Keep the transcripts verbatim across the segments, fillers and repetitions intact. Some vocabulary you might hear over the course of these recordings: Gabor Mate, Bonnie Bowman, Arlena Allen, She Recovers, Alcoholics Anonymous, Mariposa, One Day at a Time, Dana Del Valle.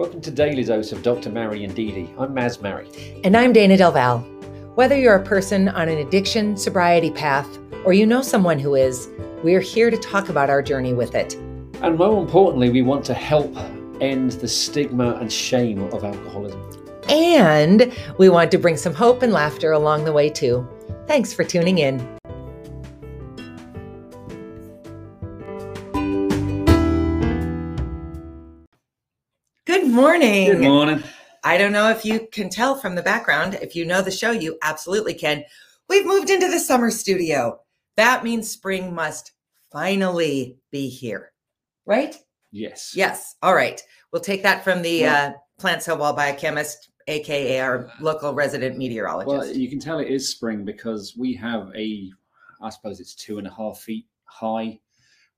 Welcome to Daily Dose of Doctor Mary and Dee Dee. I'm Maz Mary. And I'm Dana Del Valle. Whether you're a person on an addiction sobriety path or you know someone who is, we're here to talk about our journey with it. And more importantly, we want to help end the stigma and shame of alcoholism. And we want to bring some hope and laughter along the way too. Thanks for tuning in. Good morning. Good morning. I don't know if you can tell from the background. If you know the show, you absolutely can. We've moved into the summer studio. That means spring must finally be here, right? Yes. Yes. All right. We'll take that from the yeah. uh, plant cell wall biochemist, A K A our local resident meteorologist. Well, you can tell it is spring because we have a, I suppose it's two and a half feet high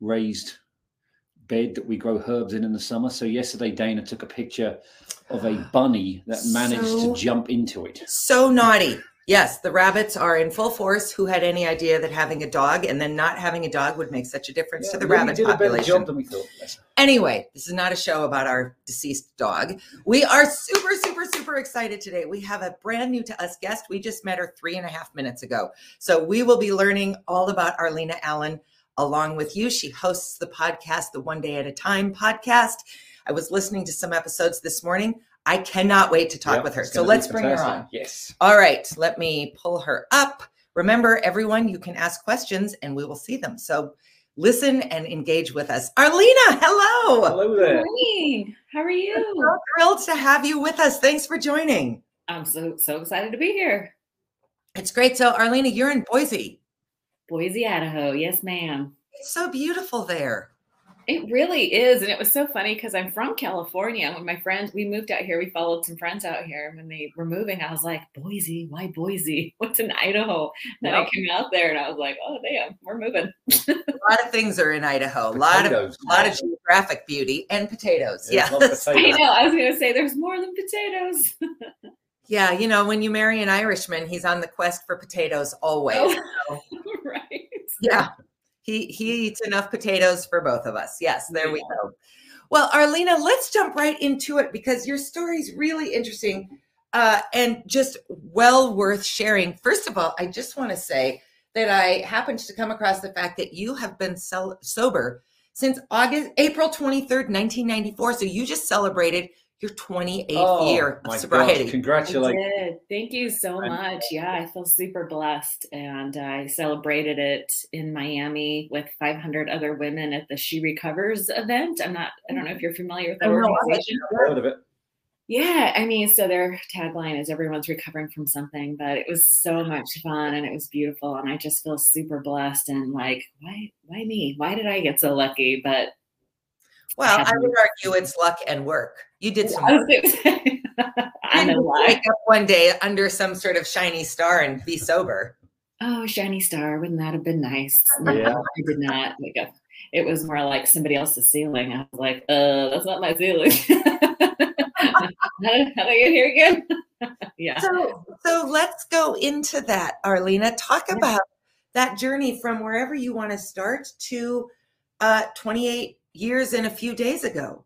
raised bed that we grow herbs in in the summer. So yesterday Dana took a picture of a bunny that managed so, to jump into it. So naughty. Yes, the rabbits are in full force. Who had any idea that having a dog and then not having a dog would make such a difference yeah, to the really rabbit did population? A better job than we thought. Anyway, this is not a show about our deceased dog. We are super, super, super excited today. We have a brand new to us guest. We just met her three and a half minutes ago. So we will be learning all about Arlena Allen along with you. She hosts the podcast, the One Day at a Time podcast. I was listening to some episodes this morning. I cannot wait to talk yep, with her. So let's bring her on. Yes. All right. Let me pull her up. Remember, everyone, you can ask questions and we will see them. So listen and engage with us. Arlena, hello. Hello there. Good morning. How are you? I'm so thrilled to have you with us. Thanks for joining. I'm so, so excited to be here. It's great. So, Arlena, you're in Boise. Boise, Idaho. Yes, ma'am. It's so beautiful there. It really is. And it was so funny because I'm from California. When my friends, we moved out here, we followed some friends out here. When they were moving, I was like, Boise, why Boise? What's in Idaho? Then wow. I came out there and I was like, oh, damn, we're moving. A lot of things are in Idaho. A lot of, a lot of geographic beauty and potatoes. Yeah. Yes. I know. I was going to say there's more than potatoes. Yeah. You know, when you marry an Irishman, he's on the quest for potatoes always. Oh. So. Right. Yeah. He he eats enough potatoes for both of us. Yes, there we go. Well, Arlena, let's jump right into it because your story's really interesting uh, and just well worth sharing. First of all, I just want to say that I happened to come across the fact that you have been so- sober since August, April twenty-third, nineteen ninety-four. So you just celebrated your twenty-eighth oh, year of sobriety. Gosh, congratulations. I did. Thank you so much. Yeah, I feel super blessed. And I celebrated it in Miami with five hundred other women at the She Recovers event. I'm not, I don't know if you're familiar with that organization. I've heard of it. Yeah. I mean, so their tagline is everyone's recovering from something, but it was so much fun and it was beautiful. And I just feel super blessed and like, why, why me? Why did I get so lucky? But well, I would argue it's luck and work. You did some work. I know why. Wake up one day under some sort of shiny star and be sober. Oh, shiny star. Wouldn't that have been nice? No, yeah. I did not wake up. It was more like somebody else's ceiling. I was like, uh, that's not my ceiling. How did I get here again? Yeah. So, so let's go into that, Arlena. Talk yeah. about that journey from wherever you want to start to uh, twenty-eight years and a few days ago.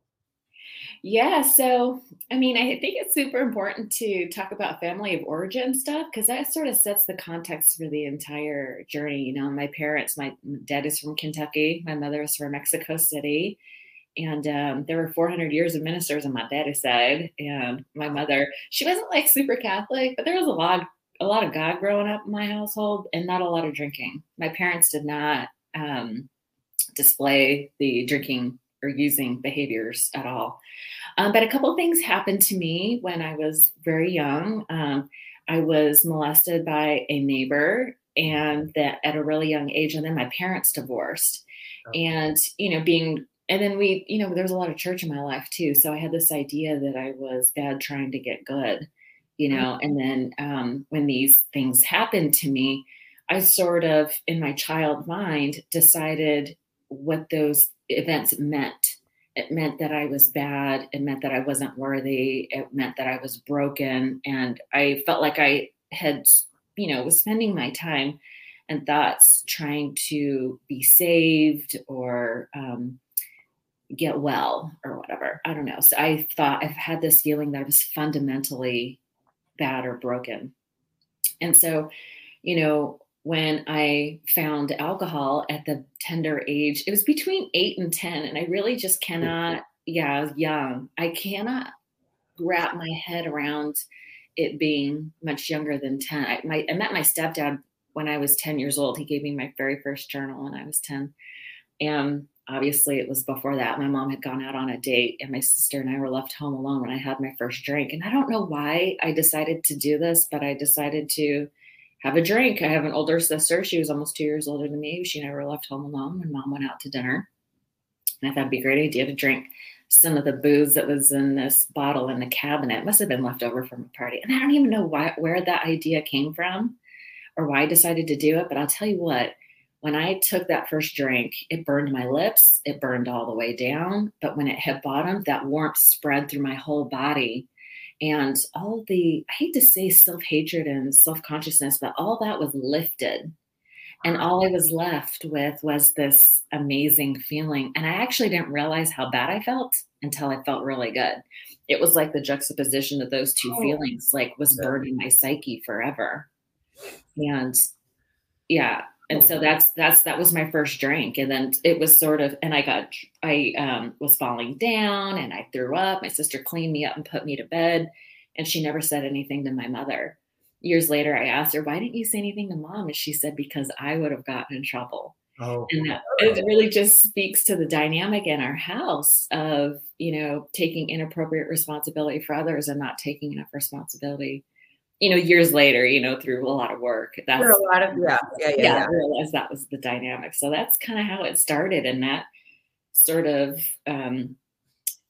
Yeah. So, I mean, I think it's super important to talk about family of origin stuff because that sort of sets the context for the entire journey. You know, my parents, my dad is from Kentucky. My mother is from Mexico City. And um, there were four hundred years of ministers on my dad's side. And my mother, she wasn't like super Catholic, but there was a lot, a lot of God growing up in my household and not a lot of drinking. My parents did not, um, display the drinking or using behaviors at all. Um, but a couple of things happened to me when I was very young. Um, I was molested by a neighbor and that at a really young age, and then my parents divorced okay. and, you know, being, and then we, you know, there was a lot of church in my life too. So I had this idea that I was bad trying to get good, you know, mm-hmm. and then um, when these things happened to me, I sort of in my child mind decided what those events meant. It meant that I was bad. It meant that I wasn't worthy. It meant that I was broken. And I felt like I had, you know, was spending my time and thoughts trying to be saved or, um, get well or whatever. I don't know. So I thought I've had this feeling that I was fundamentally bad or broken. And so, you know, when I found alcohol at the tender age, it was between eight and ten. And I really just cannot, yeah, I was young. I cannot wrap my head around it being much younger than ten. I, my, I met my stepdad when I was ten years old. He gave me my very first journal when I was ten. And obviously it was before that. My mom had gone out on a date and my sister and I were left home alone when I had my first drink. And I don't know why I decided to do this, but I decided to have a drink. I have an older sister. She was almost two years older than me. She and I were left home alone when mom went out to dinner. And I thought it'd be a great idea to drink some of the booze that was in this bottle in the cabinet. It must have been left over from a party. And I don't even know why, where that idea came from or why I decided to do it. But I'll tell you what, when I took that first drink, it burned my lips. It burned all the way down. But when it hit bottom, that warmth spread through my whole body. And all the, I hate to say self-hatred and self-consciousness, but all that was lifted. And all I was left with was this amazing feeling. And I actually didn't realize how bad I felt until I felt really good. It was like the juxtaposition of those two feelings, like was burning my psyche forever. And yeah. And so that's, that's, that was my first drink. And then it was sort of, and I got, I um, was falling down and I threw up. My sister cleaned me up and put me to bed. And she never said anything to my mother. Years later, I asked her, why didn't you say anything to mom? And she said, because I would have gotten in trouble. Oh. And that, it really just speaks to the dynamic in our house of, you know, taking inappropriate responsibility for others and not taking enough responsibility, you know, years later, you know, through a lot of work. That's a lot of, yeah, yeah, yeah, yeah, yeah. I realized that was the dynamic. So that's kind of how it started. And that sort of um,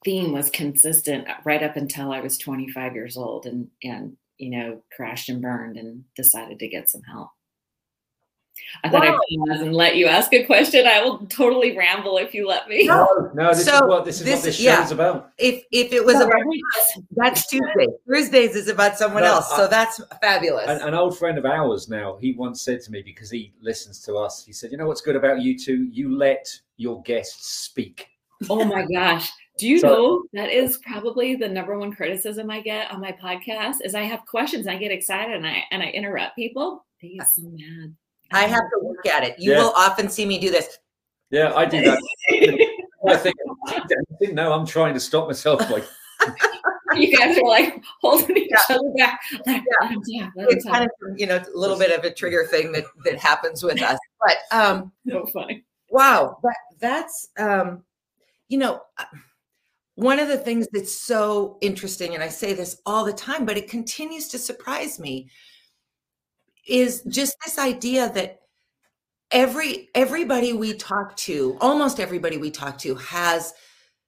theme was consistent right up until I was twenty-five years old and, and, you know, crashed and burned and decided to get some help. I thought wow. I'd pause and let you ask a question. I will totally ramble if you let me. No, no, this so is what this is this, what this show yeah. is about. If if it was no, about right. that's Tuesday. Thursdays is about someone no, else. I, so that's fabulous. An, an old friend of ours now, he once said to me, because he listens to us, he said, you know what's good about you two? You let your guests speak. Oh my gosh. Do you so, know that is probably the number one criticism I get on my podcast is I have questions, I get excited and I and I interrupt people. They get so mad. I have to work at it. You yeah. will often see me do this. Yeah, I do that. I think I didn't know I'm trying to stop myself. Like you guys are like holding each yeah. other back. Like, yeah. Yeah, it's kind of you know a little bit of a trigger thing that that happens with us. But um, so funny. Wow, but that's um, you know. One of the things that's so interesting, and I say this all the time, but it continues to surprise me, is just this idea that every everybody we talk to, almost everybody we talk to, has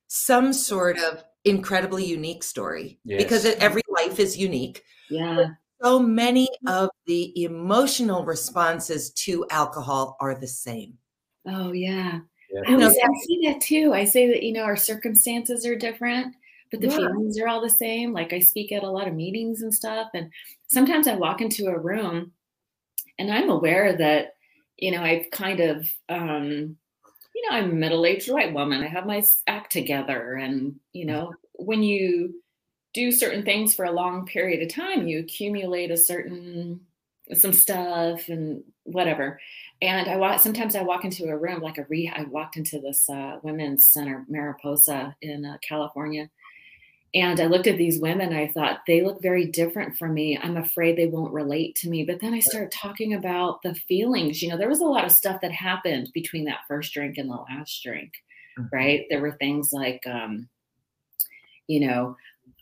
some sort of incredibly unique story. Yes. Because every life is unique. Yeah. But so many of the emotional responses to alcohol are the same. Oh, yeah. Yeah. I, was, I see that too. I say that, you know, our circumstances are different, but the yeah. feelings are all the same. Like I speak at a lot of meetings and stuff. And sometimes I walk into a room and I'm aware that, you know, I've kind of, um, you know, I'm a middle-aged white woman. I have my act together. And, you know, when you do certain things for a long period of time, you accumulate a certain, some stuff and whatever. And I walk, sometimes I walk into a room, like a re, I walked into this uh, women's center, Mariposa in uh, California. And I looked at these women, I thought they look very different from me. I'm afraid they won't relate to me. But then I started talking about the feelings, you know, there was a lot of stuff that happened between that first drink and the last drink, right? There were things like, um, you know,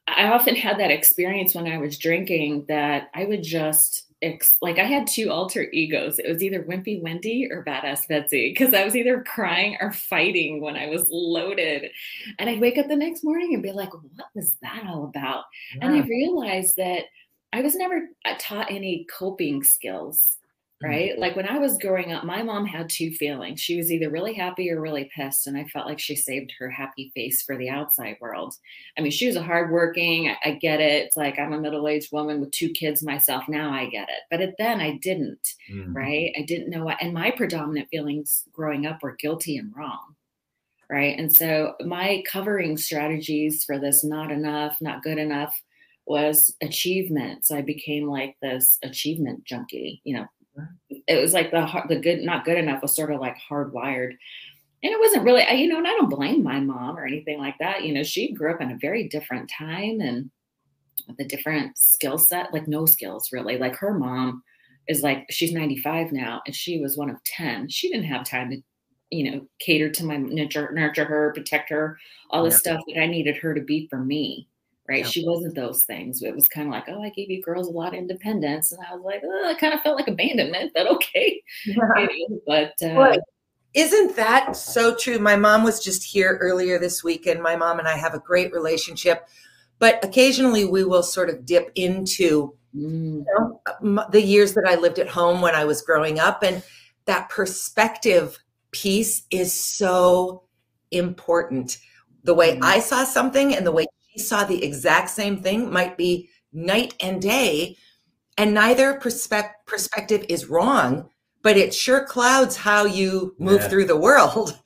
I often had that experience when I was drinking that I would just, like I had two alter egos. It was either Wimpy Wendy or Badass Betsy because I was either crying or fighting when I was loaded. And I'd wake up the next morning and be like, what was that all about? Yeah. And I realized that I was never taught any coping skills, right? Mm-hmm. Like when I was growing up, my mom had two feelings. She was either really happy or really pissed. And I felt like she saved her happy face for the outside world. I mean, she was a hardworking, I, I get it. It's like I'm a middle-aged woman with two kids myself. Now I get it. But then I didn't, mm-hmm. right? I didn't know what, and my predominant feelings growing up were guilty and wrong. right? And so my covering strategies for this not enough, not good enough was achievement. So I became like this achievement junkie, you know. It was like the the good, not good enough was sort of like hardwired. And it wasn't really, you know, and I don't blame my mom or anything like that. You know, she grew up in a very different time and with a different skill set, like no skills really. Like her mom is like, she's ninety-five now and she was one of ten. She didn't have time to, you know, cater to my, nurture, nurture her, protect her, all this yeah. stuff that I needed her to be for me. Right. Yeah. She wasn't those things. It was kind of like, oh, I gave you girls a lot of independence. And I was like, oh, I kind of felt like abandonment, but okay. Yeah. But uh, well, isn't that so true? My mom was just here earlier this week and my mom and I have a great relationship, but occasionally we will sort of dip into mm. you know, the years that I lived at home when I was growing up. And that perspective piece is so important. The way mm. I saw something and the way saw the exact same thing might be night and day, and neither perspective perspective is wrong, but it sure clouds how you move yeah. through the world.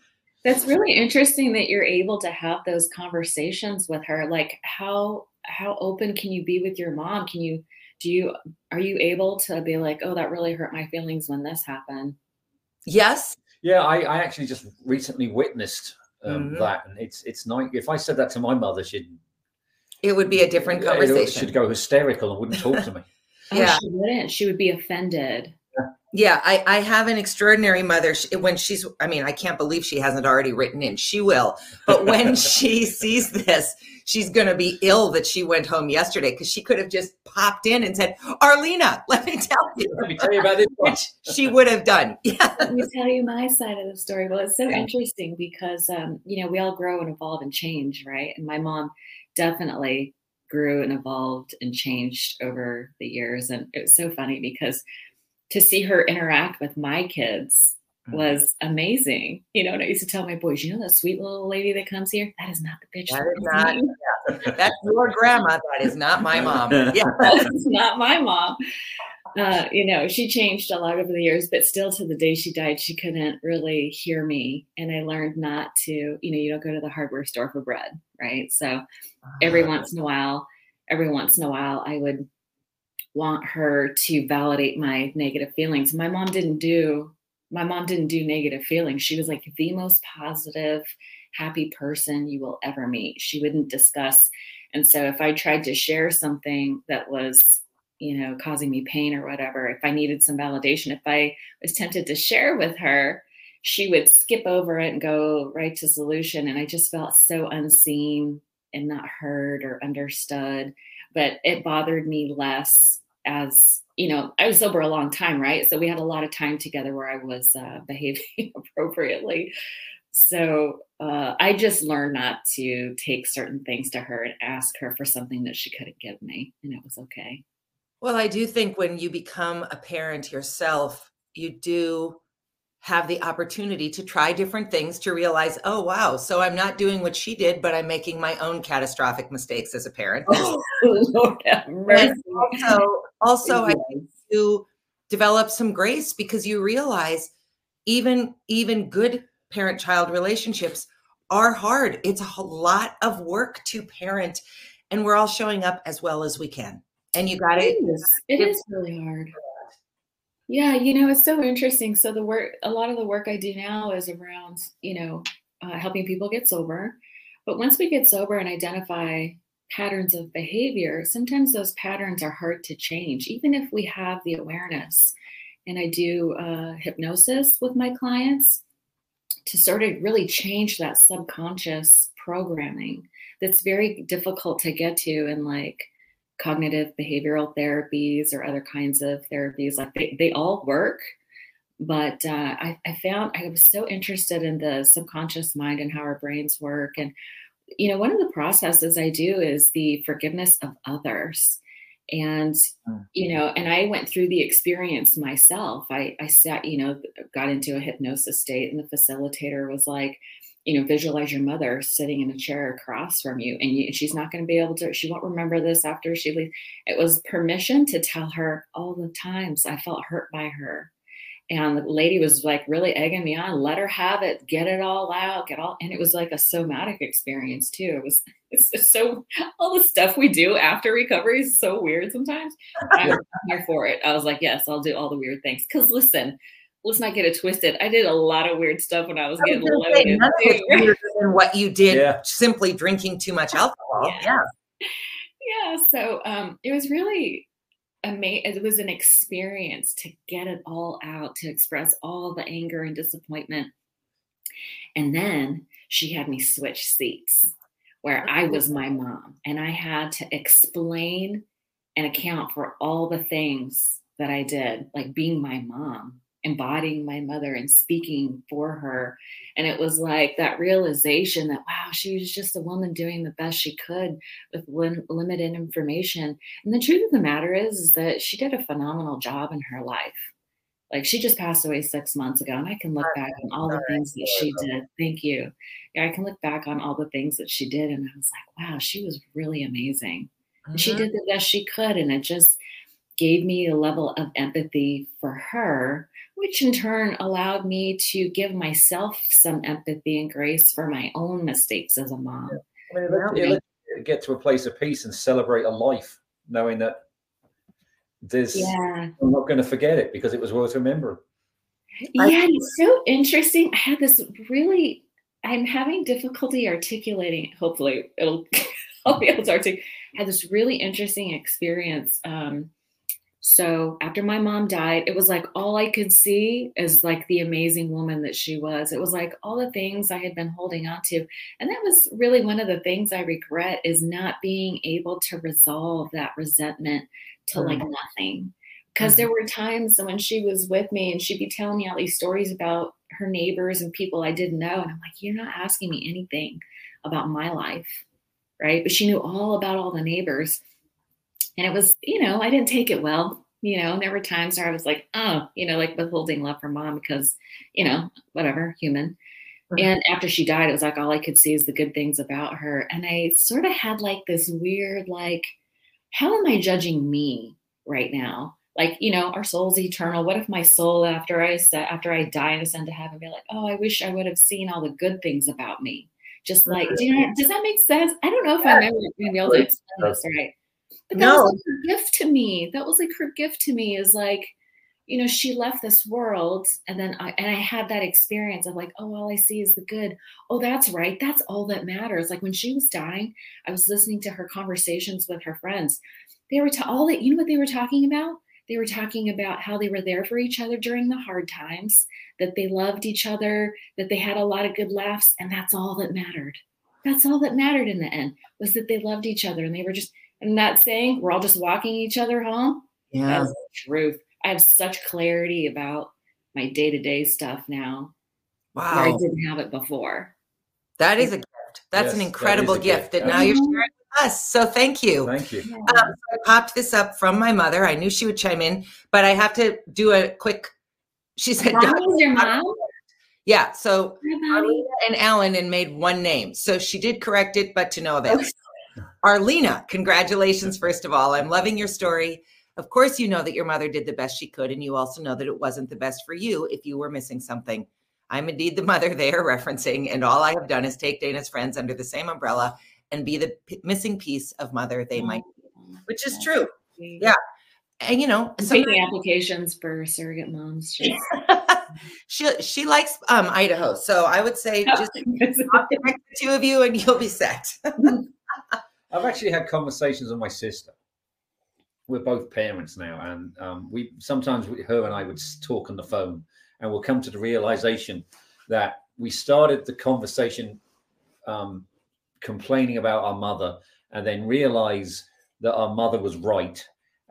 That's really interesting that you're able to have those conversations with her. Like how how open can you be with your mom? Can you do you are you able to be like, oh, that really hurt my feelings when this happened? Yes. Yeah, I, I actually just recently witnessed um, mm-hmm. that, and it's it's not, if I said that to my mother, she'd It would be a different conversation. She'd go hysterical and wouldn't talk to me. yeah, oh, she wouldn't. She would be offended. Yeah, yeah I, I have an extraordinary mother. She, when she's, I mean, I can't believe she hasn't already written in. She will. But when she sees this, she's going to be ill that she went home yesterday, because she could have just popped in and said, Arlena, let me tell you. Let me tell you about this one. She would have done. Yeah. Let me tell you my side of the story. Well, it's so yeah. interesting because, um, you know, we all grow and evolve and change, right? And my mom definitely grew and evolved and changed over the years. And it was so funny because to see her interact with my kids was amazing. You know, and I used to tell my boys, you know, that sweet little lady that comes here, that is not the bitch. That is not, yeah. That's your grandma. That is not my mom. Yeah, that's not my mom. Uh, you know, she changed a lot over the years, but still to the day she died, she couldn't really hear me. And I learned not to, you know, you don't go to the hardware store for bread, right? So every once in a while, every once in a while, I would want her to validate my negative feelings. My mom didn't do, my mom didn't do negative feelings. She was like the most positive, happy person you will ever meet. She wouldn't discuss. And so if I tried to share something that was, you know, causing me pain or whatever, if I needed some validation, if I was tempted to share with her, she would skip over it and go right to solution. And I just felt so unseen and not heard or understood, but it bothered me less as, you know, I was sober a long time, right? So we had a lot of time together where I was uh, behaving appropriately. So uh, I just learned not to take certain things to her and ask her for something that she couldn't give me. And it was okay. Well, I do think when you become a parent yourself, you do have the opportunity to try different things to realize, oh, wow, so I'm not doing what she did, but I'm making my own catastrophic mistakes as a parent. Oh, Lord have mercy. Also, also yes. I think you develop some grace, because you realize even, even good parent-child relationships are hard. It's a lot of work to parent, and we're all showing up as well as we can. And you got it. It is, it is really hard. Yeah. You know, it's so interesting. So the work, a lot of the work I do now is around, you know, uh, helping people get sober. But once we get sober and identify patterns of behavior, sometimes those patterns are hard to change, even if we have the awareness. And I do uh, hypnosis with my clients to sort of really change that subconscious programming that's very difficult to get to in like cognitive behavioral therapies or other kinds of therapies. Like they, they all work, but uh, I, I found I was so interested in the subconscious mind and how our brains work. And, you know, one of the processes I do is the forgiveness of others. And, you know, and I went through the experience myself. I, I sat, you know, got into a hypnosis state, and the facilitator was like, you know, visualize your mother sitting in a chair across from you, and you, she's not going to be able to, she won't remember this after she leaves. It was permission to tell her all the times I felt hurt by her And the lady was like really egging me on, let her have it, get it all out, get all. And it was like a somatic experience too. It was it's just so, all the stuff we do after recovery is so weird sometimes. I was there for it. I was like, yes, I'll do all the weird things. Cause listen, let's not get it twisted. I did a lot of weird stuff when I was, I was getting loaded. Say, nothing was weirder than what you did, yeah. Simply drinking too much alcohol. Yeah. Yeah. yeah so um, it was really amazing. It was an experience to get it all out, to express all the anger and disappointment. And then she had me switch seats where I was my mom, and I had to explain and account for all the things that I did, like being my mom, embodying my mother and speaking for her. And it was like that realization that, wow, she was just a woman doing the best she could with lim- limited information. And the truth of the matter is, is that she did a phenomenal job in her life. Like, she just passed away six months ago, and I can look back on all the things that she did. Thank you. Yeah, I can look back on all the things that she did, and I was like, wow, she was really amazing. Mm-hmm. She did the best she could, and it just gave me a level of empathy for her, which in turn allowed me to give myself some empathy and grace for my own mistakes as a mom. Yeah. I mean, it let, it let you get to a place of peace and celebrate a life, knowing that this, yeah. I'm not going to forget it because it was worth remembering. Yeah, I- it's so interesting. I had this really, I'm having difficulty articulating, hopefully it'll, I'll be able to articulate. I had this really interesting experience. Um, So after my mom died, it was like all I could see is like the amazing woman that she was. It was like all the things I had been holding on to. And that was really one of the things I regret, is not being able to resolve that resentment to mm-hmm. like nothing. Because mm-hmm. there were times when she was with me and she'd be telling me all these stories about her neighbors and people I didn't know. And I'm like, you're not asking me anything about my life, right? But she knew all about all the neighbors. And it was, you know, I didn't take it well, you know, and there were times where I was like, oh, you know, like withholding love for mom because, you know, whatever, human. Mm-hmm. And after she died, it was like, all I could see is the good things about her. And I sort of had like this weird, like, how am I judging me right now? Like, you know, our soul's eternal. What if my soul, after I after I die and ascend to heaven, be like, oh, I wish I would have seen all the good things about me. Just like, mm-hmm. do you know, does that make sense? I don't know if yeah. I'm ever going to be able to explain this, right? But that no. was like her gift to me. That was like her gift to me is like, you know, she left this world, and then I, and I had that experience of like, oh, all I see is the good. Oh, that's right. That's all that matters. Like when she was dying, I was listening to her conversations with her friends. They were to all that, you know what they were talking about? They were talking about how they were there for each other during the hard times, that they loved each other, that they had a lot of good laughs. And that's all that mattered. That's all that mattered in the end, was that they loved each other, and they were just, I'm not saying we're all just walking each other home. Yeah. That's the truth. I have such clarity about my day-to-day stuff now. Wow. Where I didn't have it before. That is a gift. That's yes, an incredible that gift, gift that now mm-hmm. you're sharing with us. So thank you. Thank you. Yeah. Um, I popped this up from my mother. I knew she would chime in, but I have to do a quick, she said. Mom was your mom? Yeah. So Arlena and Allen and made one name. So she did correct it, but to no avail. Okay. Arlena, congratulations, first of all. I'm loving your story. Of course, you know that your mother did the best she could, and you also know that it wasn't the best for you if you were missing something. I'm indeed the mother they are referencing, and all I have done is take Dana's friends under the same umbrella and be the p- missing piece of mother they might be, which is true. Yeah. And, you know, taking applications for surrogate moms. She she likes um, Idaho, so I would say just connect the two of you, and you'll be set. I've actually had conversations with my sister. We're both parents now, and um, we sometimes we, her and I would talk on the phone, and we'll come to the realization that we started the conversation um, complaining about our mother, and then realize that our mother was right,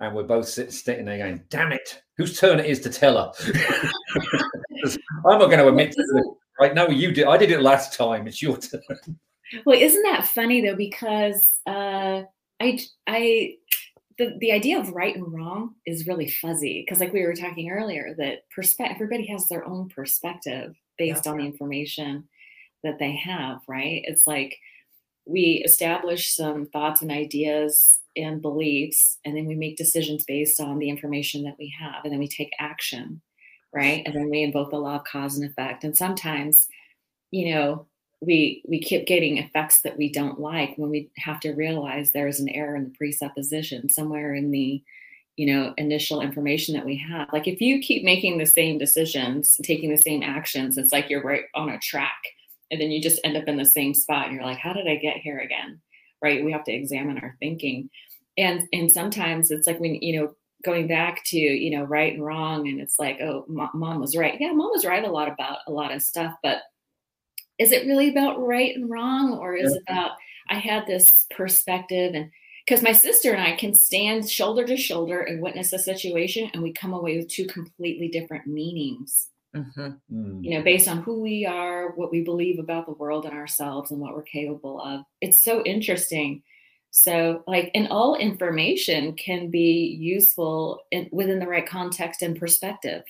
and we're both sitting there going, "Damn it, whose turn it is to tell her?" I'm not going to admit to it. Right now, you did. I did it last time. It's your turn. Well, isn't that funny though? Because uh, I, I, the, the idea of right and wrong is really fuzzy. Because like we were talking earlier, that perspe- everybody has their own perspective based yeah. on the information that they have, right? It's like we establish some thoughts and ideas and beliefs, and then we make decisions based on the information that we have, and then we take action. right? And then we invoke the law of cause and effect. And sometimes, you know, we we keep getting effects that we don't like when we have to realize there is an error in the presupposition somewhere in the, you know, initial information that we have. Like if you keep making the same decisions, taking the same actions, it's like you're right on a track. And then you just end up in the same spot. And you're like, how did I get here again? Right? We have to examine our thinking. And and sometimes it's like when, you know, going back to, you know, right and wrong. And it's like, oh, m- mom was right. Yeah, mom was right a lot about a lot of stuff. But is it really about right and wrong? Or is it about, I had this perspective, and because my sister and I can stand shoulder to shoulder and witness a situation, and we come away with two completely different meanings. Uh-huh. Mm. You know, based on who we are, what we believe about the world and ourselves and what we're capable of. It's so interesting. So like, and all information can be useful in, within the right context and perspective.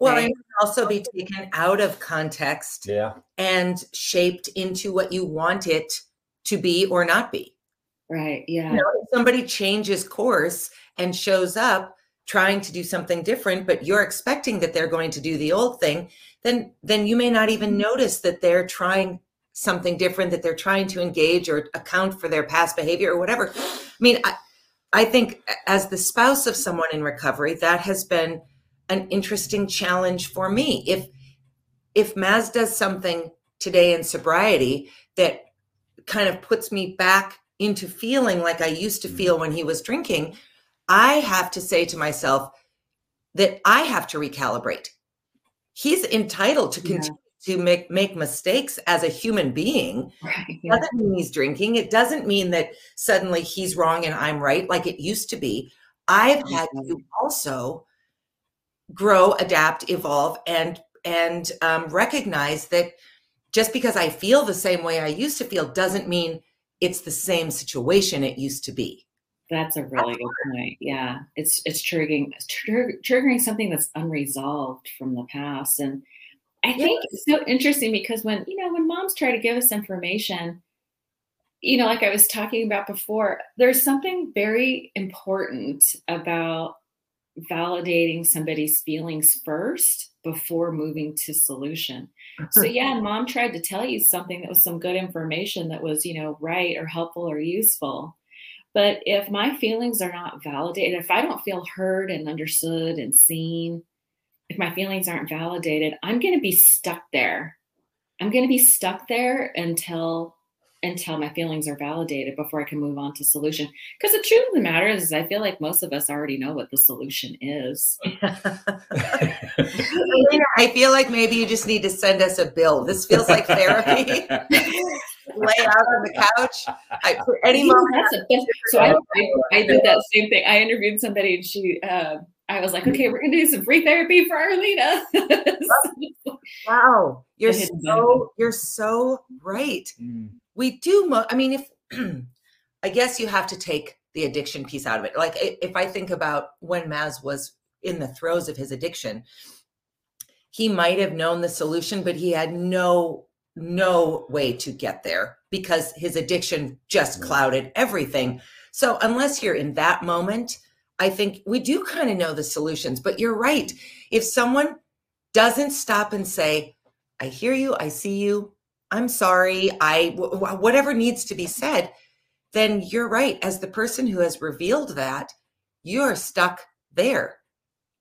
Well, right? It can also be taken out of context yeah. and shaped into what you want it to be or not be. Right. Yeah. You know, if somebody changes course and shows up trying to do something different, but you're expecting that they're going to do the old thing, then then you may not even notice that they're trying something different, that they're trying to engage or account for their past behavior or whatever. I mean, I, I think as the spouse of someone in recovery, that has been an interesting challenge for me. If if Maz does something today in sobriety that kind of puts me back into feeling like I used to feel when he was drinking, I have to say to myself that I have to recalibrate. He's entitled to continue yeah. to make, make mistakes as a human being. Right, yeah. It doesn't mean he's drinking. It doesn't mean that suddenly he's wrong and I'm right like it used to be. I've had to also grow, adapt, evolve, and and um, recognize that just because I feel the same way I used to feel doesn't mean it's the same situation it used to be. That's a really good point. Yeah, it's it's triggering tr- triggering something that's unresolved from the past, and I yes. think it's so interesting because when you know when moms try to give us information, you know, like I was talking about before, there's something very important about validating somebody's feelings first before moving to solution. So yeah, mom tried to tell you something that was some good information that was, you know, right or helpful or useful. But if my feelings are not validated, if I don't feel heard and understood and seen, if my feelings aren't validated, I'm going to be stuck there. I'm going to be stuck there until until my feelings are validated before I can move on to solution. Because the truth of the matter is, is I feel like most of us already know what the solution is. I feel like maybe you just need to send us a bill. This feels like therapy. Lay out on the couch. I, for any moment. That's a best, so I, I, I did that same thing. I interviewed somebody and she, uh, I was like, okay, we're going to do some free therapy for Arlena. Wow. You're so, you're so right. Mm. We do. Mo- I mean, if I guess you have to take the addiction piece out of it. Like if I think about when Maz was in the throes of his addiction, he might have known the solution, but he had no no way to get there because his addiction just clouded everything. So unless you're in that moment, I think we do kind of know the solutions, but you're right. If someone doesn't stop and say, I hear you, I see you, I'm sorry, I w- whatever needs to be said, then you're right. As the person who has revealed that, you're stuck there.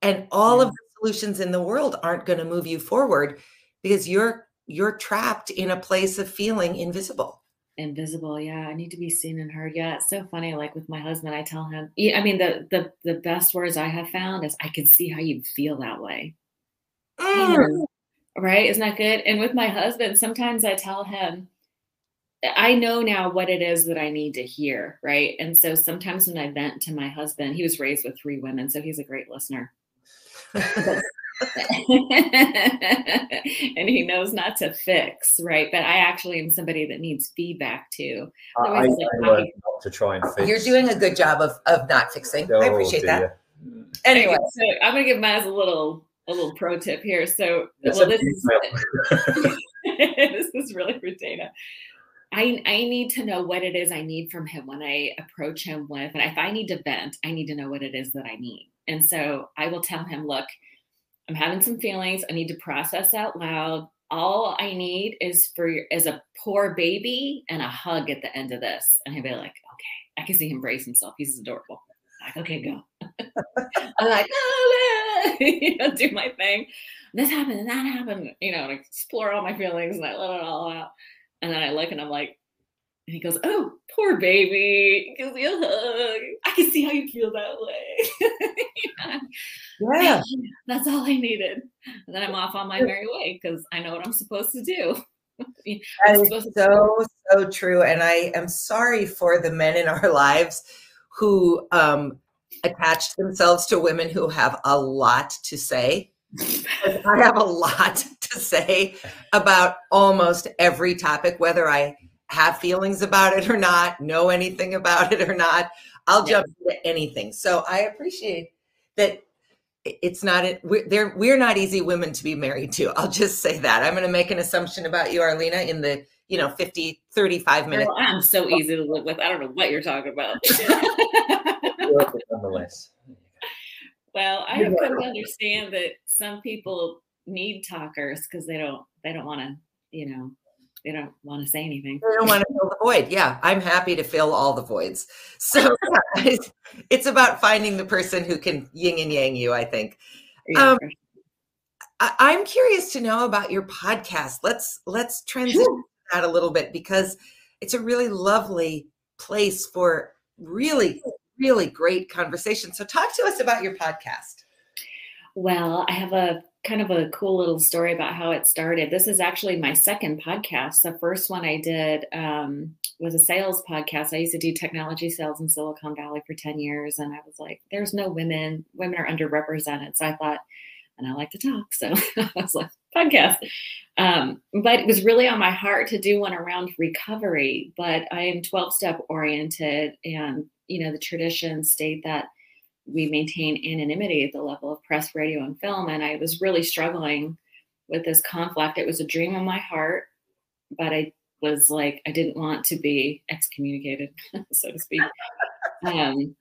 And all yeah. of the solutions in the world aren't going to move you forward because you're You're trapped in a place of feeling invisible. Invisible, yeah. I need to be seen and heard. Yeah, it's so funny. Like with my husband, I tell him, I mean, the the, the best words I have found is I can see how you feel that way. Mm. You know, right? Isn't that good? And with my husband, sometimes I tell him, I know now what it is that I need to hear, right? And so sometimes when I vent to my husband, he was raised with three women, so he's a great listener. And he knows not to fix, right? But I actually am somebody that needs feedback too. Uh, I, I learned not to try and fix. You're doing a good job of of not fixing. Oh, I appreciate dear. that. Anyway, so I'm gonna give Maz a little a little pro tip here. So well, this is this is really for Dana. I I need to know what it is I need from him when I approach him with, and if I need to vent, I need to know what it is that I need. And so I will tell him, look, I'm having some feelings. I need to process out loud. All I need is for is a poor baby and a hug at the end of this. And he'd be like, okay, I can see him brace himself. He's adorable. I'm like, okay, go. I'm like, oh, yeah. You know, do my thing. This happened and that happened. You know, and I explore all my feelings and I let it all out. And then I look and I'm like, and he goes, oh, poor baby. He gives me a hug. I can see how you feel that way. Yeah. Yeah. That's all I needed. And then I'm off on my merry way because I know what I'm supposed to do. That is so, do. so true. And I am sorry for the men in our lives who um, attach themselves to women who have a lot to say. I have a lot to say about almost every topic, whether I have feelings about it or not, know anything about it or not. I'll jump yes. into anything. So I appreciate that. It's not, we're, we're not easy women to be married to. I'll just say that. I'm going to make an assumption about you, Arlena, in the, you know, fifty, thirty-five minutes. Well, I'm so easy to live with. I don't know what you're talking about. Nonetheless. Well, I have come to understand that some people need talkers because they don't, they don't want to, you know, they don't want to say anything. They don't want to fill the void. Yeah. I'm happy to fill all the voids. So it's, it's about finding the person who can yin and yang you, I think. Yeah. Um, I, I'm curious to know about your podcast. Let's, let's transition sure. that a little bit because it's a really lovely place for really, really great conversation. So talk to us about your podcast. Well, I have a kind of a cool little story about how it started. This is actually my second podcast. The first one I did um, was a sales podcast. I used to do technology sales in Silicon Valley for ten years. And I was like, there's no women, women are underrepresented. So I thought, and I like to talk. So I was like, podcast. Um, but it was really on my heart to do one around recovery, but I am twelve step oriented. And, you know, the traditions state that we maintain anonymity at the level of press, radio, and film. And I was really struggling with this conflict. It was a dream in my heart, but I was like, I didn't want to be excommunicated, so to speak. Um,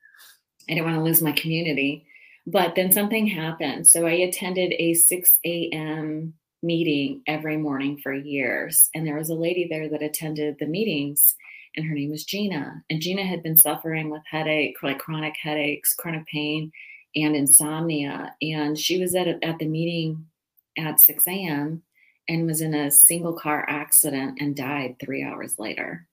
I didn't want to lose my community. But then something happened. So I attended a six a.m. meeting every morning for years. And there was a lady there that attended the meetings, and her name was Gina. And Gina had been suffering with headache, like chronic headaches, chronic pain, and insomnia. And she was at, a, at the meeting at six a.m. and was in a single car accident and died three hours later.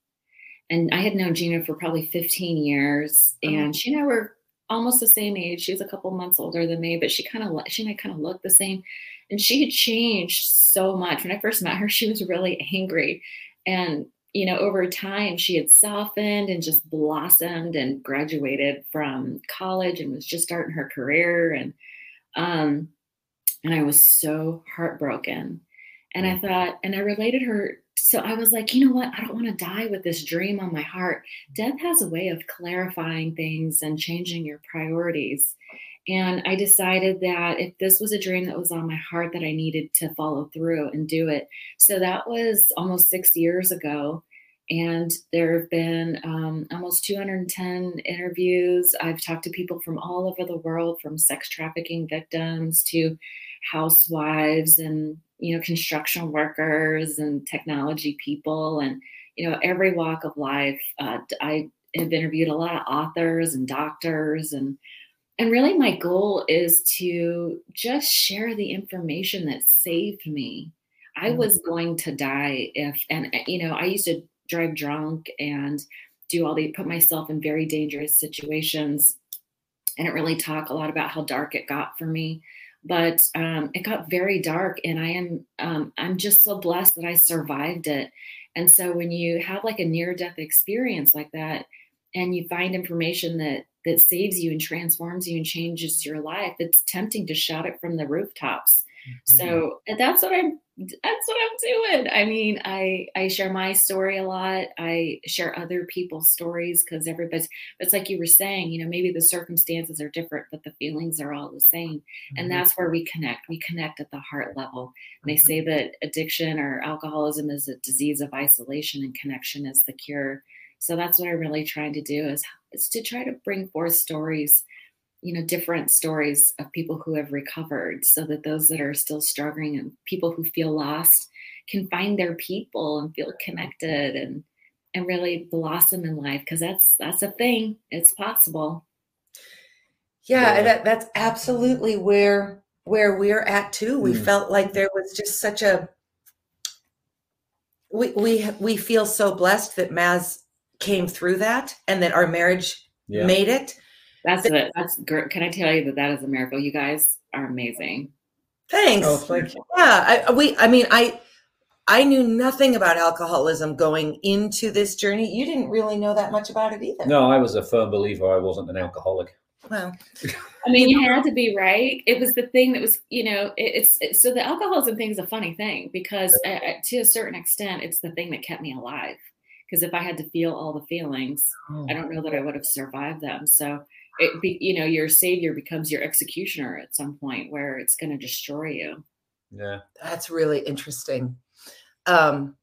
And I had known Gina for probably fifteen years. And she and I were almost the same age. She was a couple months older than me, but she kind of she and I kind of looked the same. And she had changed so much. When I first met her, she was really angry. And you know, over time, she had softened and just blossomed and graduated from college and was just starting her career. And um, and I was so heartbroken. And I thought, and I related her. So I was like, you know what? I don't want to die with this dream on my heart. Death has a way of clarifying things and changing your priorities. And I decided that if this was a dream that was on my heart, that I needed to follow through and do it. So that was almost six years ago. And there have been um, almost two hundred ten interviews. I've talked to people from all over the world, from sex trafficking victims to housewives and, you know, construction workers and technology people and, you know, every walk of life. Uh, I have interviewed a lot of authors and doctors and, And really my goal is to just share the information that saved me. I was going to die if, and you know, I used to drive drunk and do all the, put myself in very dangerous situations. I didn't really talk a lot about how dark it got for me, but um, it got very dark and I am, um, I'm just so blessed that I survived it. And so when you have like a near-death experience like that, and you find information that that saves you and transforms you and changes your life, it's tempting to shout it from the rooftops. Mm-hmm. So that's what I'm, that's what I'm doing. I mean, I, I share my story a lot. I share other people's stories because everybody's, it's like you were saying, you know, maybe the circumstances are different, but the feelings are all the same. Mm-hmm. And that's where we connect. We connect at the heart level. And they say that addiction or alcoholism is a disease of isolation and connection is the cure. So that's what I'm really trying to do is, is to try to bring forth stories you know, different stories of people who have recovered, so that those that are still struggling and people who feel lost can find their people and feel connected and, and really blossom in life. Cause that's, that's a thing. It's possible. Yeah. yeah. That, that's absolutely where, where we're at too. We mm. felt like there was just such a, we, we, we feel so blessed that Maz came through that and that our marriage yeah. made it. That's it. That's great. Can I tell you that that is a miracle? You guys are amazing. Thanks. Oh, thank you. Yeah. I, we, I mean, I, I knew nothing about alcoholism going into this journey. You didn't really know that much about it either. No, I was a firm believer I wasn't an alcoholic. Well, I mean, you had to be, right? It was the thing that was, you know, it, it's, it, so the alcoholism thing is a funny thing because uh, to a certain extent, it's the thing that kept me alive. Because if I had to feel all the feelings, oh. I don't know that I would have survived them. So it be, you know, your savior becomes your executioner at some point where it's going to destroy you. Yeah. That's really interesting. Um,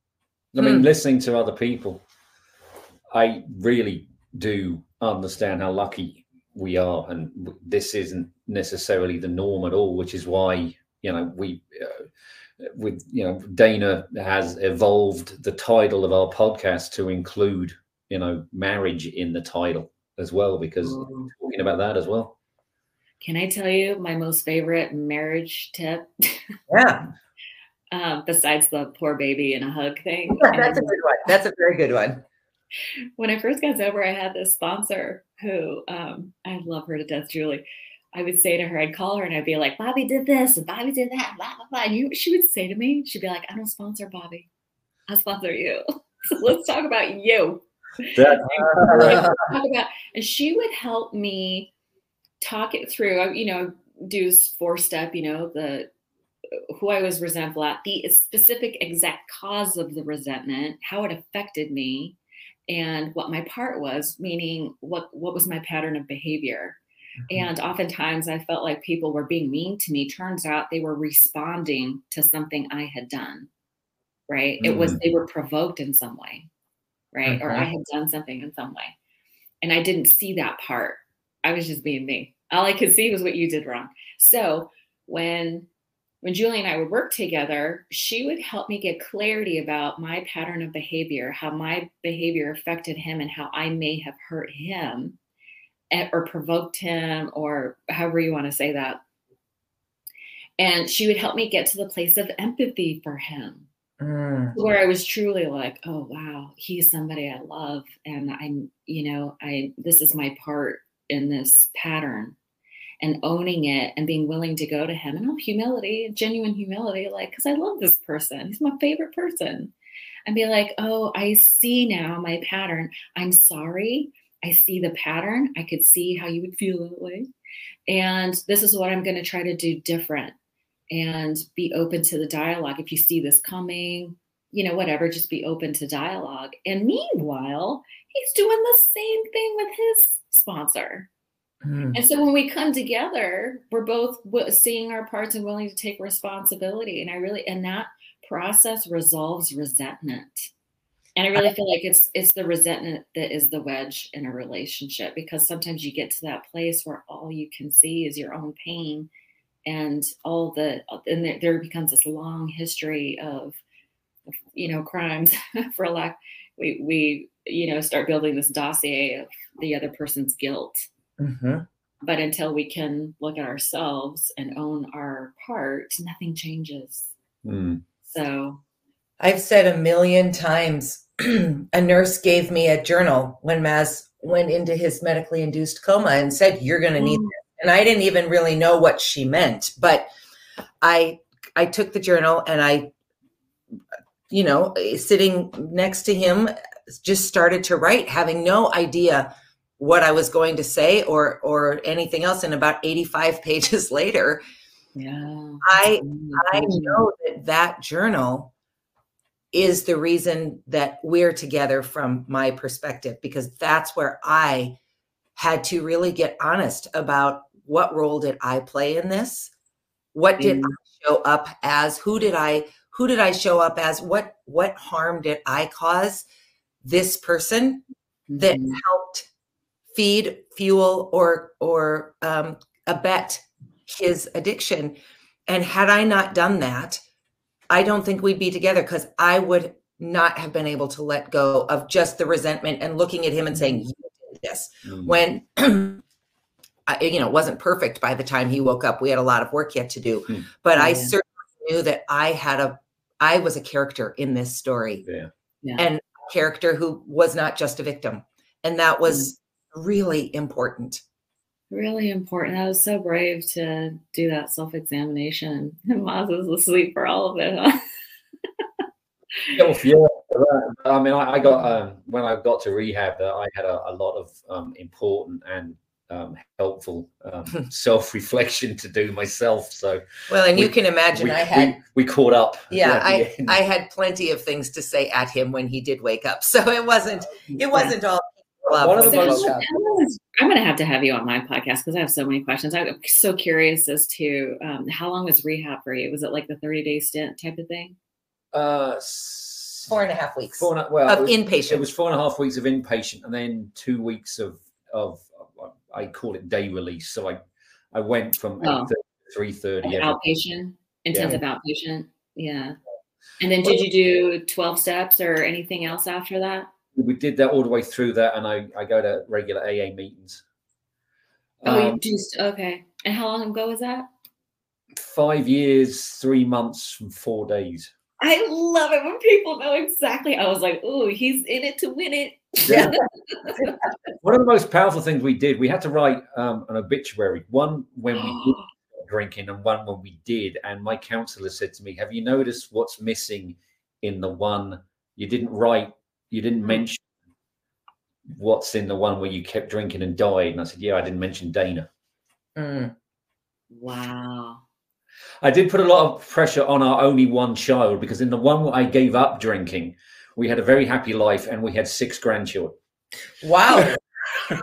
I mean, hmm. listening to other people, I really do understand how lucky we are. And this isn't necessarily the norm at all, which is why, you know, we, uh, with, you know, Dana has evolved the title of our podcast to include, you know, marriage in the title as well, because mm. talking about that as well. Can I tell you my most favorite marriage tip? Yeah. um, besides the poor baby and a hug thing. Yeah, that's a good one. That's a very good one. When I first got sober, I had this sponsor who, um, I love her to death, Julie. I would say to her, I'd call her and I'd be like, Bobby did this and Bobby did that, blah, blah, blah. And you, she would say to me, she'd be like, I don't sponsor Bobby. I sponsor you. So let's talk about you. That's right. About, and she would help me talk it through. I, you know, do four step, you know, the who I was resentful at, the specific exact cause of the resentment, how it affected me, and what my part was, meaning what what was my pattern of behavior. Mm-hmm. And oftentimes I felt like people were being mean to me. Turns out they were responding to something I had done, right? Mm-hmm. It was they were provoked in some way. Right. Okay. Or I had done something in some way. And I didn't see that part. I was just being me. All I could see was what you did wrong. So when, when Julie and I would work together, she would help me get clarity about my pattern of behavior, how my behavior affected him and how I may have hurt him or provoked him or however you want to say that. And she would help me get to the place of empathy for him. Mm. Where I was truly like, oh, wow, he's somebody I love. And I'm, you know, I, this is my part in this pattern, and owning it and being willing to go to him. And oh, humility, genuine humility, like, cause I love this person. He's my favorite person. And be like, oh, I see now my pattern. I'm sorry. I see the pattern. I could see how you would feel that way. And this is what I'm going to try to do different. And be open to the dialogue. If you see this coming, you know, whatever, just be open to dialogue. And meanwhile, he's doing the same thing with his sponsor. Mm. And so when we come together, we're both w- seeing our parts and willing to take responsibility. And I really, and that process resolves resentment. And I really feel like it's, it's the resentment that is the wedge in a relationship, because sometimes you get to that place where all you can see is your own pain. And all the, and there becomes this long history of, you know, crimes for lack. We, we, you know, start building this dossier of the other person's guilt. Mm-hmm. But until we can look at ourselves and own our part, nothing changes. Mm. So I've said a million times, a nurse gave me a journal when Maz went into his medically induced coma and said, you're going to need this. And I didn't even really know what she meant, but I, I took the journal and I, you know, sitting next to him, just started to write, having no idea what I was going to say or, or anything else. And about eighty-five pages later, yeah. I, I know that that journal is the reason that we're together from my perspective, because that's where I had to really get honest about what role did I play in this? What did mm. I show up as? Who did I, who did I show up as? What, what harm did I cause this person that mm. helped feed, fuel, or or um, abet his addiction. And had I not done that, I don't think we'd be together, because I would not have been able to let go of just the resentment and looking at him and saying, you did this. Mm-hmm. When, I, you know, it wasn't perfect by the time he woke up. We had a lot of work yet to do, mm-hmm. but yeah. I certainly knew that I had a, I was a character in this story, yeah. Yeah. and a character who was not just a victim. And that was mm-hmm. really important. Really important. I was so brave to do that self-examination. Maz was asleep for all of it, huh? Yeah, I mean, I, I got um, when I got to rehab, uh, I had a, a lot of um, important and um, helpful um, self-reflection to do myself. So well, and we, you can imagine, we, I had we, we caught up. Yeah, I I had plenty of things to say at him when he did wake up. So it wasn't it wasn't all. One of the most. I'm going to have to have you on my podcast because I have so many questions. I'm so curious as to um, how long was rehab for you? Was it like the thirty day stint type of thing? Uh, four and a half weeks four and a, well, of it was, inpatient. It was four and a half weeks of inpatient, and then two weeks of of I call it day release. So I I went from oh. three thirty like outpatient, intensive yeah. outpatient, yeah. And then did you do twelve steps or anything else after that? We did that all the way through that, and I I go to regular A A meetings. Oh, um, you do? Okay. And how long ago was that? Five years, three months, and four days. I love it when people know exactly. I was like, "Ooh, he's in it to win it." Yeah. One of the most powerful things we did, we had to write um, an obituary. One when we did drinking, and one when we did. And my counselor said to me, "Have you noticed what's missing in the one you didn't write? You didn't mention what's in the one where you kept drinking and died." And I said, "Yeah, I didn't mention Dana." Mm. Wow. I did put a lot of pressure on our only one child, because in the one where I gave up drinking, we had a very happy life and we had six grandchildren. Wow.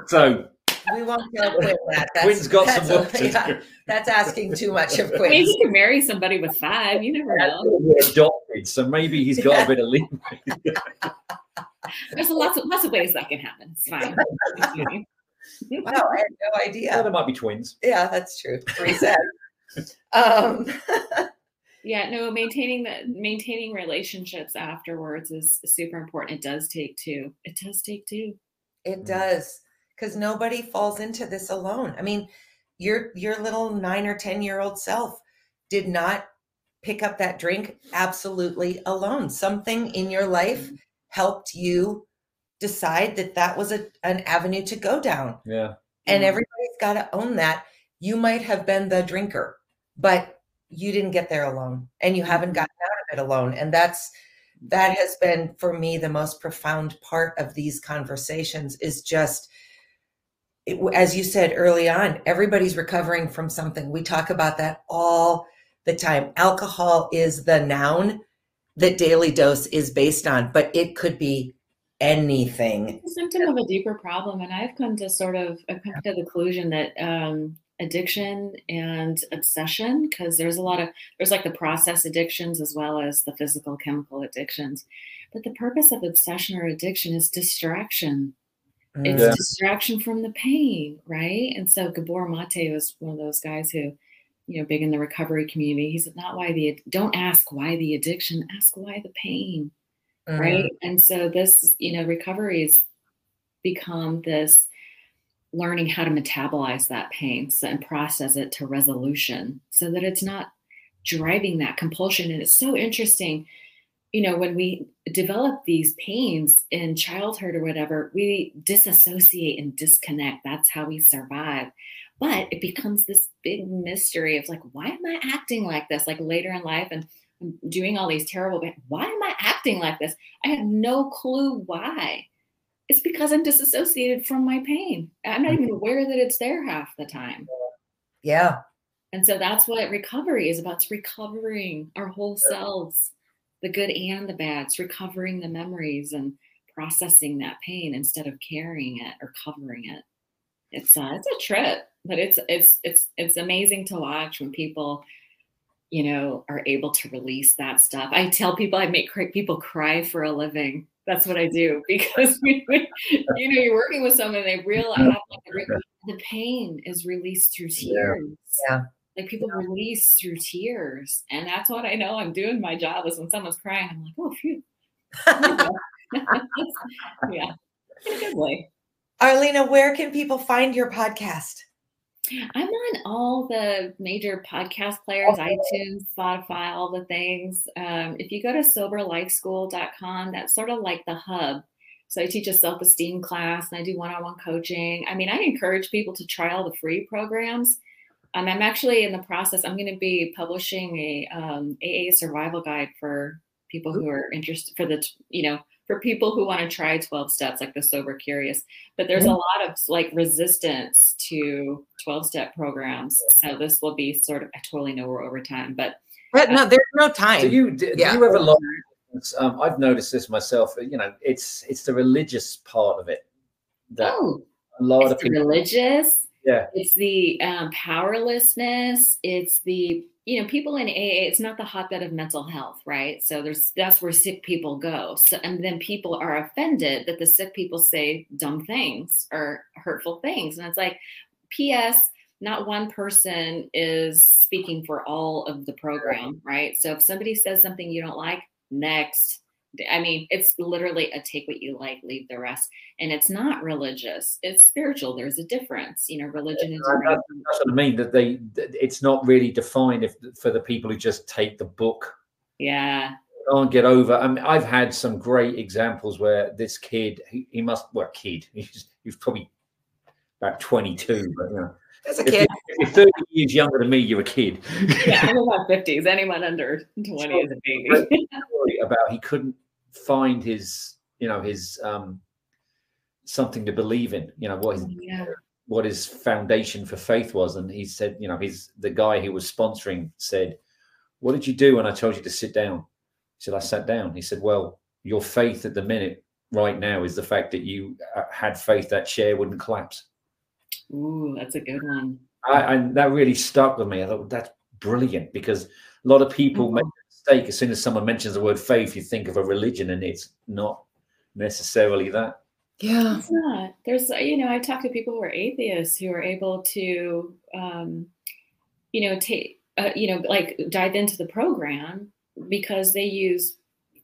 So we won't tell Quinn that. That's, Quinn's got that's some work a, to yeah, do. That's asking too much of Quinn. Maybe he can marry somebody with five. You never know. Adopted, so maybe he's got yeah. a bit of leeway. There's lots of lots of ways that can happen. It's fine. Wow, I had no idea. Well, there might be twins. Yeah, that's true. Reset. Um yeah, no, maintaining the maintaining relationships afterwards is super important. It does take two. It does take two. It does. Because nobody falls into this alone. I mean, your your little nine or ten year old self did not pick up that drink absolutely alone. Something in your life helped you decide that that was a, an avenue to go down. Yeah. And everybody's got to own that. You might have been the drinker, but you didn't get there alone, and you haven't gotten out of it alone. And that's, that has been for me the most profound part of these conversations is just, it, as you said early on, everybody's recovering from something. We talk about that all the time. Alcohol is the noun that Daily Dose is based on, but it could be anything. It's a symptom of a deeper problem. And I've come to sort of, I've come to the conclusion that um, addiction and obsession, because there's a lot of, there's like the process addictions as well as the physical chemical addictions. But the purpose of obsession or addiction is distraction. It's yeah. distraction from the pain, right? And so Gabor Mate was one of those guys who, you know, big in the recovery community. He said, not why the, don't ask why the addiction, ask why the pain. Mm-hmm. Right. And so this, you know, recovery has become this learning how to metabolize that pain so, and process it to resolution so that it's not driving that compulsion. And it's so interesting, you know, when we develop these pains in childhood or whatever, we disassociate and disconnect. That's how we survive. But it becomes this big mystery of like, why am I acting like this? Like later in life, and I'm doing all these terrible things. Why am I acting like this? I have no clue why. It's because I'm disassociated from my pain. I'm not even aware that it's there half the time. Yeah. And so that's what recovery is about. It's recovering our whole selves, the good and the bad. It's recovering the memories and processing that pain instead of carrying it or covering it. It's uh, it's a trip, but it's it's it's it's amazing to watch when people, you know, are able to release that stuff. I tell people I make cr- people cry for a living. That's what I do, because we, we, you know, you're working with someone and they realize yeah. the pain is released through tears. Yeah. Like people yeah. release through tears. And that's what I know I'm doing my job is when someone's crying, I'm like, oh, phew. yeah. In a good way. Arlena, where can people find your podcast? I'm on all the major podcast players, okay. iTunes, Spotify, all the things. Um, if you go to sober life school dot com, that's sort of like the hub. So I teach a self-esteem class and I do one-on-one coaching. I mean, I encourage people to try all the free programs. Um, I'm actually in the process. I'm going to be publishing a um, A A survival guide for people who are interested for the, you know, for people who want to try twelve steps, like the sober curious, but there's a lot of like resistance to twelve step programs. So this will be sort of, I totally know we're over time, but, but uh, no, there's no time. Do you, do, yeah. do you ever look, um, I've noticed this myself, you know, it's, it's the religious part of it. That oh, a lot it's of people, religious. Yeah. It's the um, powerlessness. It's the, you know, people in A A, it's not the hotbed of mental health, right? So there's that's where sick people go. So and then people are offended that the sick people say dumb things or hurtful things. And it's like, P S, not one person is speaking for all of the program, right? So if somebody says something you don't like, next. I mean, it's literally a take what you like, leave the rest. And it's not religious. It's spiritual. There's a difference. You know, religion is. That's what I mean, that they, it's not really defined if, for the people who just take the book. Yeah. Can't get over. I mean, I've had some great examples where this kid, he, he must, well, kid, he's, he's probably about twenty-two, but you know. As a kid. If you're thirty years younger than me, you're a kid. Yeah, I'm about fifties. Anyone under twenty is a baby. About he couldn't find his, you know, his um, something to believe in, you know, what his, yeah. what his foundation for faith was. And he said, you know, his the guy who was sponsoring said, what did you do when I told you to sit down? He said, I sat down. He said, well, your faith at the minute right now is the fact that you had faith that chair wouldn't collapse. Ooh, that's a good one. I, and that really stuck with me. I thought that's brilliant because a lot of people mm-hmm. make a mistake. As soon as someone mentions the word faith, you think of a religion, and it's not necessarily that. Yeah, it's not. There's, you know, I talk to people who are atheists who are able to, um, you know, take, uh, you know, like dive into the program because they use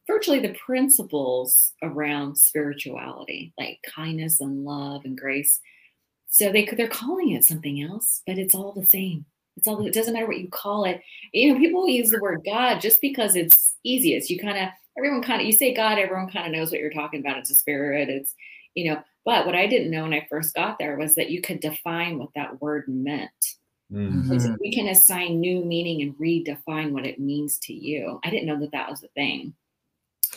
virtually the principles around spirituality, like kindness and love and grace. So they, they're calling it something else, but it's all the same. It's all, it doesn't matter what you call it. You know, people use the word God just because it's easiest. You kind of, everyone kind of, you say God, everyone kind of knows what you're talking about. It's a spirit. It's, you know, but what I didn't know when I first got there was that you could define what that word meant. Mm-hmm. So we can assign new meaning and redefine what it means to you. I didn't know that that was a thing.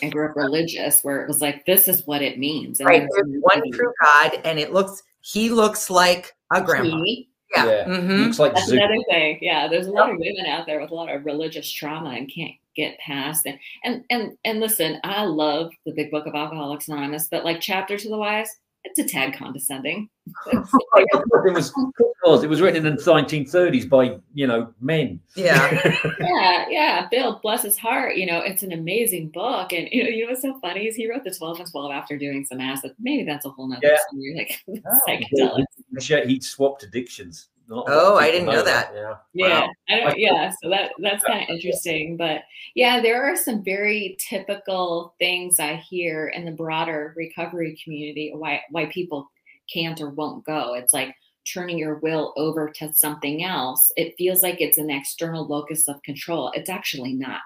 I grew up religious where it was like, this is what it means. And right. There's one true God and it looks, he looks like a grandma. He? Yeah. yeah. Mm-hmm. Looks like That's Zoom. Another thing. Yeah. There's a lot of women out there with a lot of religious trauma and can't get past it. And, and, and listen, I love the big book of Alcoholics Anonymous, but like Chapter to the Wise, it's a tad condescending. it, was, it was written in the nineteen thirties by, you know, men. Yeah. yeah. Yeah. Bill, bless his heart. You know, it's an amazing book. And, you know, you know what's so funny is he wrote the twelve and twelve after doing some acid. Maybe that's a whole nother yeah. story. Like, oh, psychedelics. Yeah, he swapped addictions. Not oh, I didn't know, know that. that. Yeah. Yeah. Wow. I don't, yeah. So that, that's kind of interesting. But yeah, there are some very typical things I hear in the broader recovery community, why, why people can't or won't go. It's like turning your will over to something else. It feels like it's an external locus of control. It's actually not.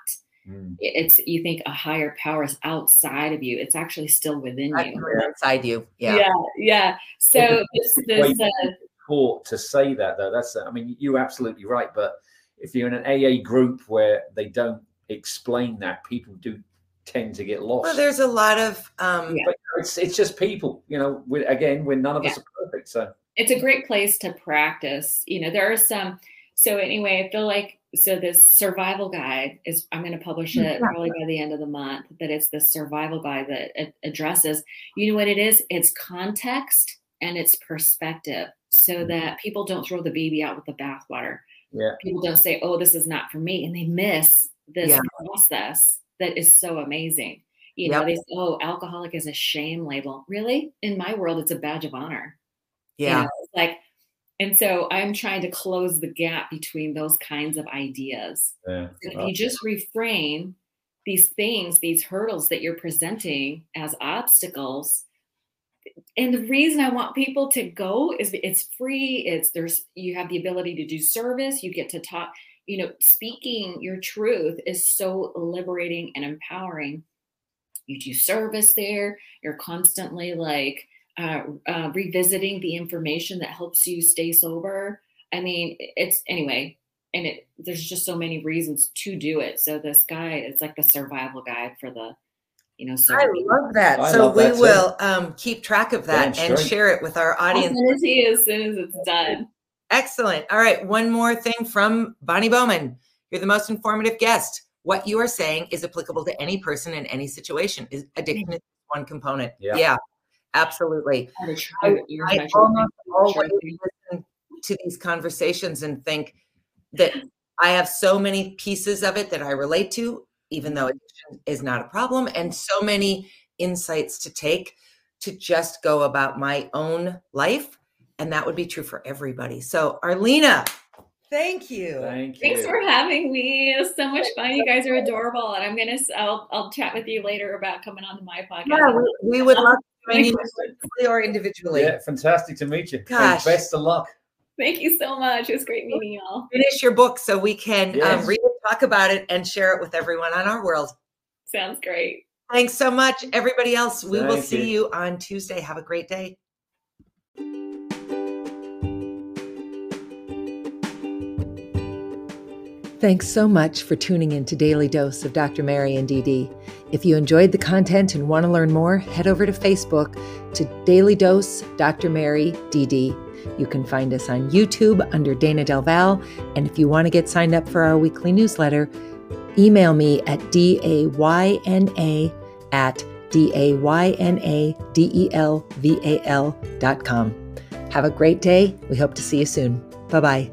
Mm. It's, you think a higher power is outside of you. It's actually still within that's you. Inside you. Yeah. Yeah. Yeah. So this, this, uh, to say that though, that's I mean you're absolutely right, but if you're in an A A group where they don't explain that, people do tend to get lost. Well, there's a lot of um yeah. but it's, it's just people, you know, we, again we're none of yeah. us are perfect, so it's a great place to practice, you know. There are some, so anyway, I feel like so this survival guide is, I'm going to publish it probably by the end of the month, but it's the survival guide that it addresses, you know what it is, it's context and it's perspective. So that people don't throw the baby out with the bathwater. Yeah. People don't say, oh, this is not for me. And they miss this yeah. process that is so amazing. You yep. know, they say, oh, alcoholic is a shame label. Really? In my world, it's a badge of honor. Yeah. You know, it's like, and so I'm trying to close the gap between those kinds of ideas. Yeah. So if wow. you just reframe these things, these hurdles that you're presenting as obstacles. And the reason I want people to go is it's free. It's there's, you have the ability to do service. You get to talk, you know, speaking your truth is so liberating and empowering. You do service there. You're constantly like uh, uh, revisiting the information that helps you stay sober. I mean, it's anyway, and it, there's just so many reasons to do it. So this guide, it's like the survival guide for the, you know, so I love that. I so love we that will um, keep track of that and share it with our audience. As soon as, he, as soon as it's done. Excellent. All right. One more thing from Bonnie Bowman. You're the most informative guest. What you are saying is applicable to any person in any situation. Is addiction is one component. Yeah, yeah, absolutely. I, I almost always listen to these conversations and think that I have so many pieces of it that I relate to, even though addiction is not a problem, and so many insights to take to just go about my own life. And that would be true for everybody. So Arlena, thank you. Thank you. Thanks for having me. It was so much fun. You guys are adorable. And I'm going to, I'll, I'll chat with you later about coming on to my podcast. Yeah, we, we would um, love to join you or individually. Yeah, fantastic to meet you. Gosh. And best of luck. Thank you so much. It was great meeting y'all. Finish your book so we can yes. um, read it, talk about it, and share it with everyone on our world. Sounds great. Thanks so much, everybody else. We Thank will see you. you on Tuesday. Have a great day. Thanks so much for tuning in to Daily Dose of Doctor Mary and D D. If you enjoyed the content and want to learn more, head over to Facebook to Daily Dose Doctor Mary D D. You can find us on YouTube under Dana Del Valle. And if you want to get signed up for our weekly newsletter, email me at D-A-Y-N-A at D-A-Y-N-A-D-E-L-V-A-L dot com. Have a great day. We hope to see you soon. Bye-bye.